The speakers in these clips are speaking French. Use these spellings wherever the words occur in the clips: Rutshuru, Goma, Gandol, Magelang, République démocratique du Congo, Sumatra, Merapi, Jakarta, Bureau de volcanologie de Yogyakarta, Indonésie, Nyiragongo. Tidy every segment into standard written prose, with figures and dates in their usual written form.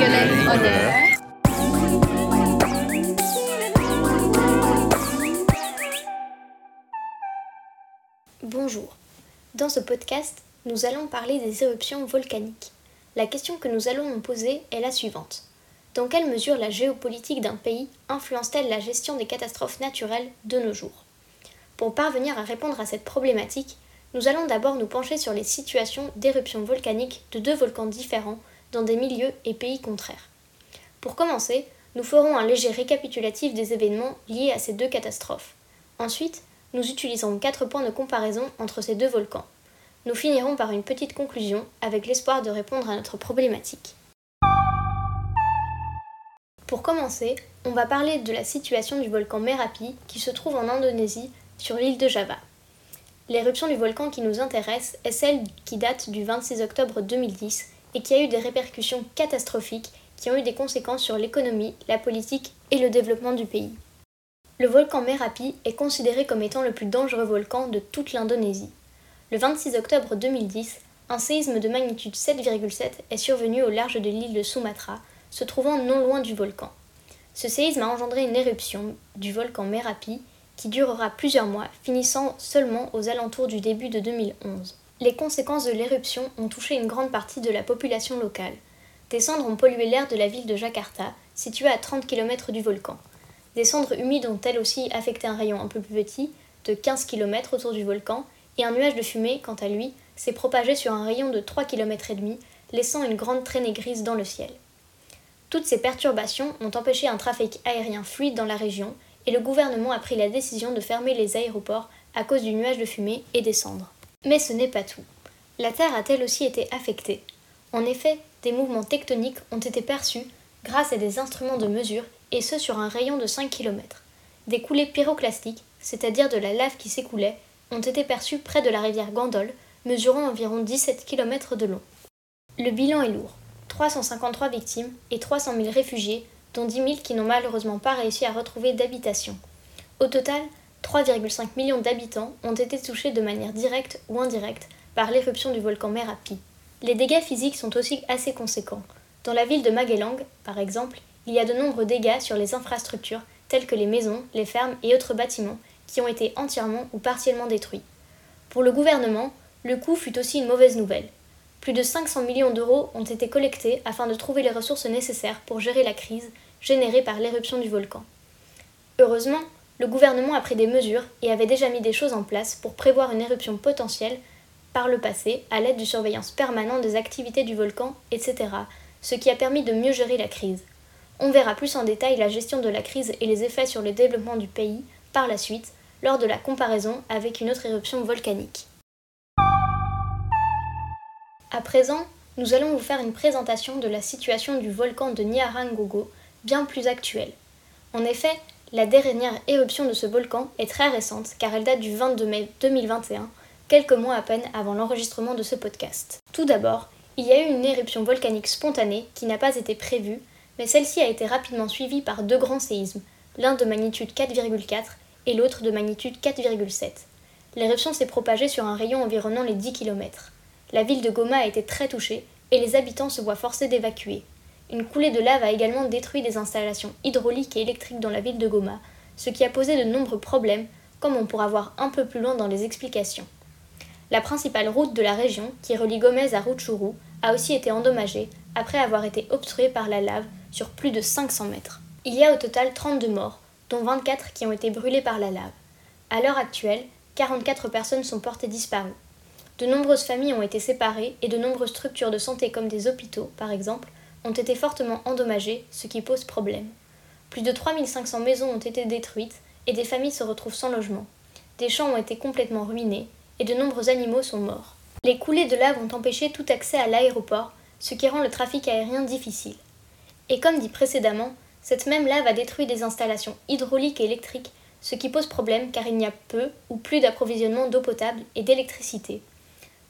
National Honor. Bonjour. Dans ce podcast, nous allons parler des éruptions volcaniques. La question que nous allons nous poser est la suivante. Dans quelle mesure la géopolitique d'un pays influence-t-elle la gestion des catastrophes naturelles de nos jours ? Pour parvenir à répondre à cette problématique, nous allons d'abord nous pencher sur les situations d'éruptions volcaniques de deux volcans différents dans des milieux et pays contraires. Pour commencer, nous ferons un léger récapitulatif des événements liés à ces deux catastrophes. Ensuite, nous utiliserons 4 points de comparaison entre ces deux volcans. Nous finirons par une petite conclusion avec l'espoir de répondre à notre problématique. Pour commencer, on va parler de la situation du volcan Merapi qui se trouve en Indonésie, sur l'île de Java. L'éruption du volcan qui nous intéresse est celle qui date du 26 octobre 2010 et qui a eu des répercussions catastrophiques qui ont eu des conséquences sur l'économie, la politique et le développement du pays. Le volcan Merapi est considéré comme étant le plus dangereux volcan de toute l'Indonésie. Le 26 octobre 2010, un séisme de magnitude 7,7 est survenu au large de l'île de Sumatra, se trouvant non loin du volcan. Ce séisme a engendré une éruption du volcan Merapi qui durera plusieurs mois, finissant seulement aux alentours du début de 2011. Les conséquences de l'éruption ont touché une grande partie de la population locale. Des cendres ont pollué l'air de la ville de Jakarta, située à 30 km du volcan. Des cendres humides ont elles aussi affecté un rayon un peu plus petit, de 15 km autour du volcan, et un nuage de fumée, quant à lui, s'est propagé sur un rayon de 3,5 km, laissant une grande traînée grise dans le ciel. Toutes ces perturbations ont empêché un trafic aérien fluide dans la région, et le gouvernement a pris la décision de fermer les aéroports à cause du nuage de fumée et des cendres. Mais ce n'est pas tout. La Terre a-t-elle aussi été affectée ? En effet, des mouvements tectoniques ont été perçus grâce à des instruments de mesure, et ce sur un rayon de 5 km. Des coulées pyroclastiques, c'est-à-dire de la lave qui s'écoulait, ont été perçues près de la rivière Gandol, mesurant environ 17 km de long. Le bilan est lourd. 353 victimes et 300 000 réfugiés, dont 10 000 qui n'ont malheureusement pas réussi à retrouver d'habitation. Au total, 3,5 millions d'habitants ont été touchés de manière directe ou indirecte par l'éruption du volcan Merapi. Les dégâts physiques sont aussi assez conséquents. Dans la ville de Magelang, par exemple, il y a de nombreux dégâts sur les infrastructures telles que les maisons, les fermes et autres bâtiments qui ont été entièrement ou partiellement détruits. Pour le gouvernement, le coût fut aussi une mauvaise nouvelle. Plus de 500 millions d'euros ont été collectés afin de trouver les ressources nécessaires pour gérer la crise générée par l'éruption du volcan. Heureusement, le gouvernement a pris des mesures et avait déjà mis des choses en place pour prévoir une éruption potentielle par le passé à l'aide de surveillance permanente des activités du volcan, etc., ce qui a permis de mieux gérer la crise. On verra plus en détail la gestion de la crise et les effets sur le développement du pays par la suite, lors de la comparaison avec une autre éruption volcanique. À présent, nous allons vous faire une présentation de la situation du volcan de Nyiragongo, bien plus actuelle. En effet, la dernière éruption de ce volcan est très récente car elle date du 22 mai 2021, quelques mois à peine avant l'enregistrement de ce podcast. Tout d'abord, il y a eu une éruption volcanique spontanée qui n'a pas été prévue, mais celle-ci a été rapidement suivie par deux grands séismes, l'un de magnitude 4,4 et l'autre de magnitude 4,7. L'éruption s'est propagée sur un rayon environnant les 10 km. La ville de Goma a été très touchée et les habitants se voient forcés d'évacuer. Une coulée de lave a également détruit des installations hydrauliques et électriques dans la ville de Goma, ce qui a posé de nombreux problèmes, comme on pourra voir un peu plus loin dans les explications. La principale route de la région, qui relie Gomez à Rutshuru, a aussi été endommagée après avoir été obstruée par la lave sur plus de 500 mètres. Il y a au total 32 morts, dont 24 qui ont été brûlés par la lave. À l'heure actuelle, 44 personnes sont portées disparues. De nombreuses familles ont été séparées et de nombreuses structures de santé comme des hôpitaux, par exemple, ont été fortement endommagées, ce qui pose problème. Plus de 3500 maisons ont été détruites et des familles se retrouvent sans logement. Des champs ont été complètement ruinés et de nombreux animaux sont morts. Les coulées de lave ont empêché tout accès à l'aéroport, ce qui rend le trafic aérien difficile. Et comme dit précédemment, cette même lave a détruit des installations hydrauliques et électriques, ce qui pose problème car il n'y a peu ou plus d'approvisionnement d'eau potable et d'électricité.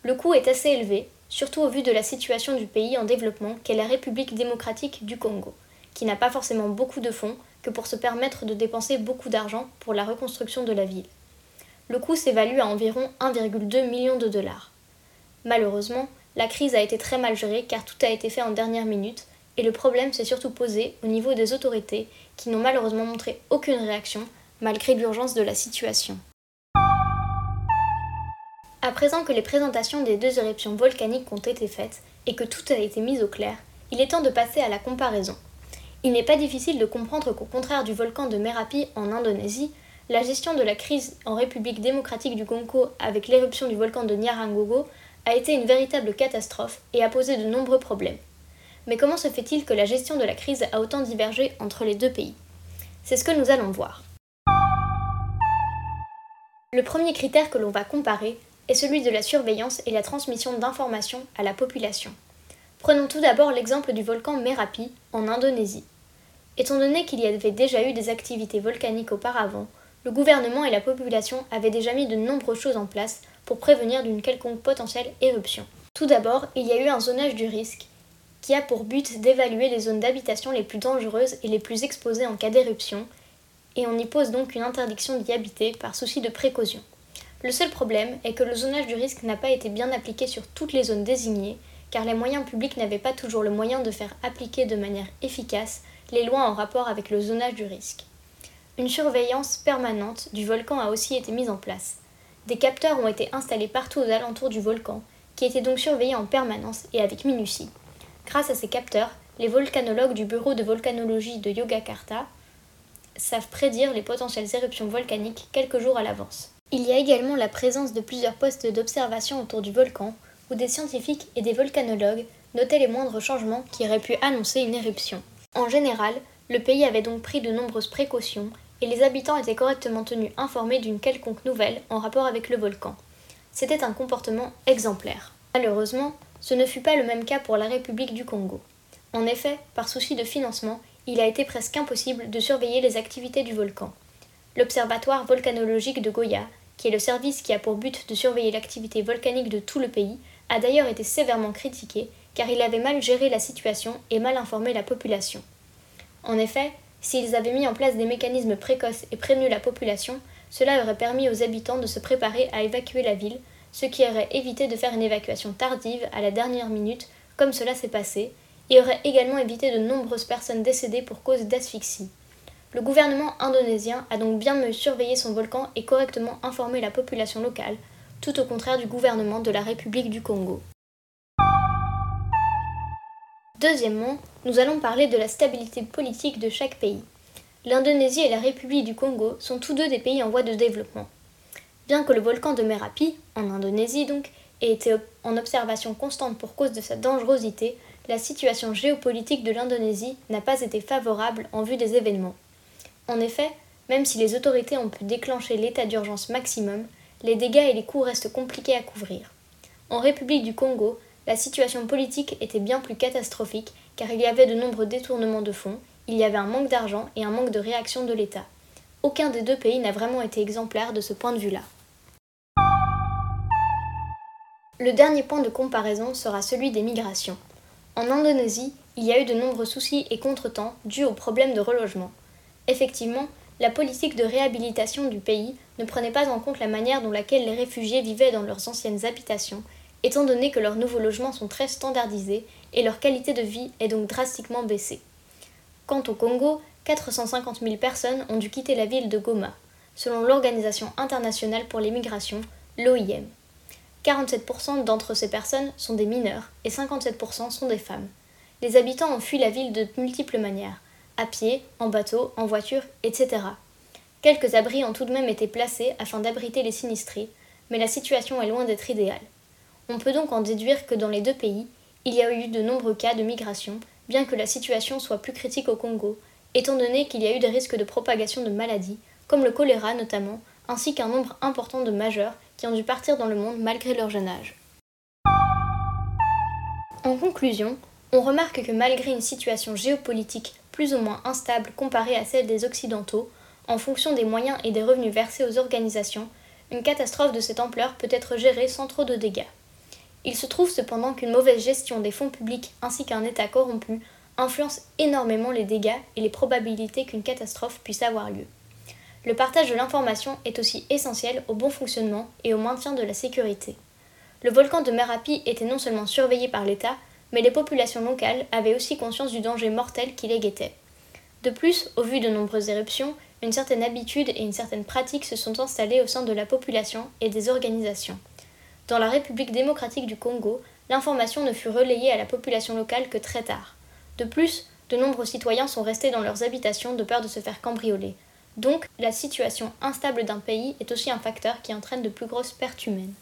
Le coût est assez élevé, surtout au vu de la situation du pays en développement qu'est la République démocratique du Congo, qui n'a pas forcément beaucoup de fonds que pour se permettre de dépenser beaucoup d'argent pour la reconstruction de la ville. Le coût s'évalue à environ 1,2 million de dollars. Malheureusement, la crise a été très mal gérée car tout a été fait en dernière minute et et le problème s'est surtout posé au niveau des autorités qui n'ont malheureusement montré aucune réaction malgré l'urgence de la situation. À présent que les présentations des deux éruptions volcaniques ont été faites et que tout a été mis au clair, il est temps de passer à la comparaison. Il n'est pas difficile de comprendre qu'au contraire du volcan de Merapi en Indonésie, la gestion de la crise en République démocratique du Congo avec l'éruption du volcan de Nyiragongo a été une véritable catastrophe et a posé de nombreux problèmes. Mais comment se fait-il que la gestion de la crise a autant divergé entre les deux pays? C'est ce que nous allons voir. Le premier critère que l'on va comparer est celui de la surveillance et la transmission d'informations à la population. Prenons tout d'abord l'exemple du volcan Merapi en Indonésie. Étant donné qu'il y avait déjà eu des activités volcaniques auparavant, le gouvernement et la population avaient déjà mis de nombreuses choses en place pour prévenir d'une quelconque potentielle éruption. Tout d'abord, il y a eu un zonage du risque qui a pour but d'évaluer les zones d'habitation les plus dangereuses et les plus exposées en cas d'éruption, et on y pose donc une interdiction d'y habiter par souci de précaution. Le seul problème est que le zonage du risque n'a pas été bien appliqué sur toutes les zones désignées, car les moyens publics n'avaient pas toujours le moyen de faire appliquer de manière efficace les lois en rapport avec le zonage du risque. Une surveillance permanente du volcan a aussi été mise en place. Des capteurs ont été installés partout aux alentours du volcan, qui étaient donc surveillés en permanence et avec minutie. Grâce à ces capteurs, les volcanologues du Bureau de volcanologie de Yogyakarta savent prédire les potentielles éruptions volcaniques quelques jours à l'avance. Il y a également la présence de plusieurs postes d'observation autour du volcan, où des scientifiques et des volcanologues notaient les moindres changements qui auraient pu annoncer une éruption. En général, le pays avait donc pris de nombreuses précautions et les habitants étaient correctement tenus informés d'une quelconque nouvelle en rapport avec le volcan. C'était un comportement exemplaire. Malheureusement, ce ne fut pas le même cas pour la République du Congo. En effet, par souci de financement, il a été presque impossible de surveiller les activités du volcan. L'Observatoire volcanologique de Goya, qui est le service qui a pour but de surveiller l'activité volcanique de tout le pays, a d'ailleurs été sévèrement critiqué car il avait mal géré la situation et mal informé la population. En effet, s'ils avaient mis en place des mécanismes précoces et prévenu la population, cela aurait permis aux habitants de se préparer à évacuer la ville, ce qui aurait évité de faire une évacuation tardive à la dernière minute, comme cela s'est passé, et aurait également évité de nombreuses personnes décédées pour cause d'asphyxie. Le gouvernement indonésien a donc bien mieux surveillé son volcan et correctement informé la population locale, tout au contraire du gouvernement de la République du Congo. Deuxièmement, nous allons parler de la stabilité politique de chaque pays. L'Indonésie et la République du Congo sont tous deux des pays en voie de développement. Bien que le volcan de Merapi, en Indonésie donc, ait été en observation constante pour cause de sa dangerosité, la situation géopolitique de l'Indonésie n'a pas été favorable en vue des événements. En effet, même si les autorités ont pu déclencher l'état d'urgence maximum, les dégâts et les coûts restent compliqués à couvrir. En République du Congo, la situation politique était bien plus catastrophique car il y avait de nombreux détournements de fonds, il y avait un manque d'argent et un manque de réaction de l'État. Aucun des deux pays n'a vraiment été exemplaire de ce point de vue-là. Le dernier point de comparaison sera celui des migrations. En Indonésie, il y a eu de nombreux soucis et contretemps dus aux problèmes de relogement. Effectivement, la politique de réhabilitation du pays ne prenait pas en compte la manière dont laquelle les réfugiés vivaient dans leurs anciennes habitations, étant donné que leurs nouveaux logements sont très standardisés et leur qualité de vie est donc drastiquement baissée. Quant au Congo, 450 000 personnes ont dû quitter la ville de Goma, selon l'Organisation internationale pour les migrations, l'OIM. 47% d'entre ces personnes sont des mineurs et 57% sont des femmes. Les habitants ont fui la ville de multiples manières, à pied, en bateau, en voiture, etc. Quelques abris ont tout de même été placés afin d'abriter les sinistrés, mais la situation est loin d'être idéale. On peut donc en déduire que dans les deux pays, il y a eu de nombreux cas de migration, bien que la situation soit plus critique au Congo, étant donné qu'il y a eu des risques de propagation de maladies, comme le choléra notamment, ainsi qu'un nombre important de majeurs qui ont dû partir dans le monde malgré leur jeune âge. En conclusion, on remarque que malgré une situation géopolitique plus ou moins instable comparée à celle des Occidentaux, en fonction des moyens et des revenus versés aux organisations, une catastrophe de cette ampleur peut être gérée sans trop de dégâts. Il se trouve cependant qu'une mauvaise gestion des fonds publics ainsi qu'un État corrompu influencent énormément les dégâts et les probabilités qu'une catastrophe puisse avoir lieu. Le partage de l'information est aussi essentiel au bon fonctionnement et au maintien de la sécurité. Le volcan de Merapi était non seulement surveillé par l'État, mais les populations locales avaient aussi conscience du danger mortel qui les guettait. De plus, au vu de nombreuses éruptions, une certaine habitude et une certaine pratique se sont installées au sein de la population et des organisations. Dans la République démocratique du Congo, l'information ne fut relayée à la population locale que très tard. De plus, de nombreux citoyens sont restés dans leurs habitations de peur de se faire cambrioler. Donc, la situation instable d'un pays est aussi un facteur qui entraîne de plus grosses pertes humaines.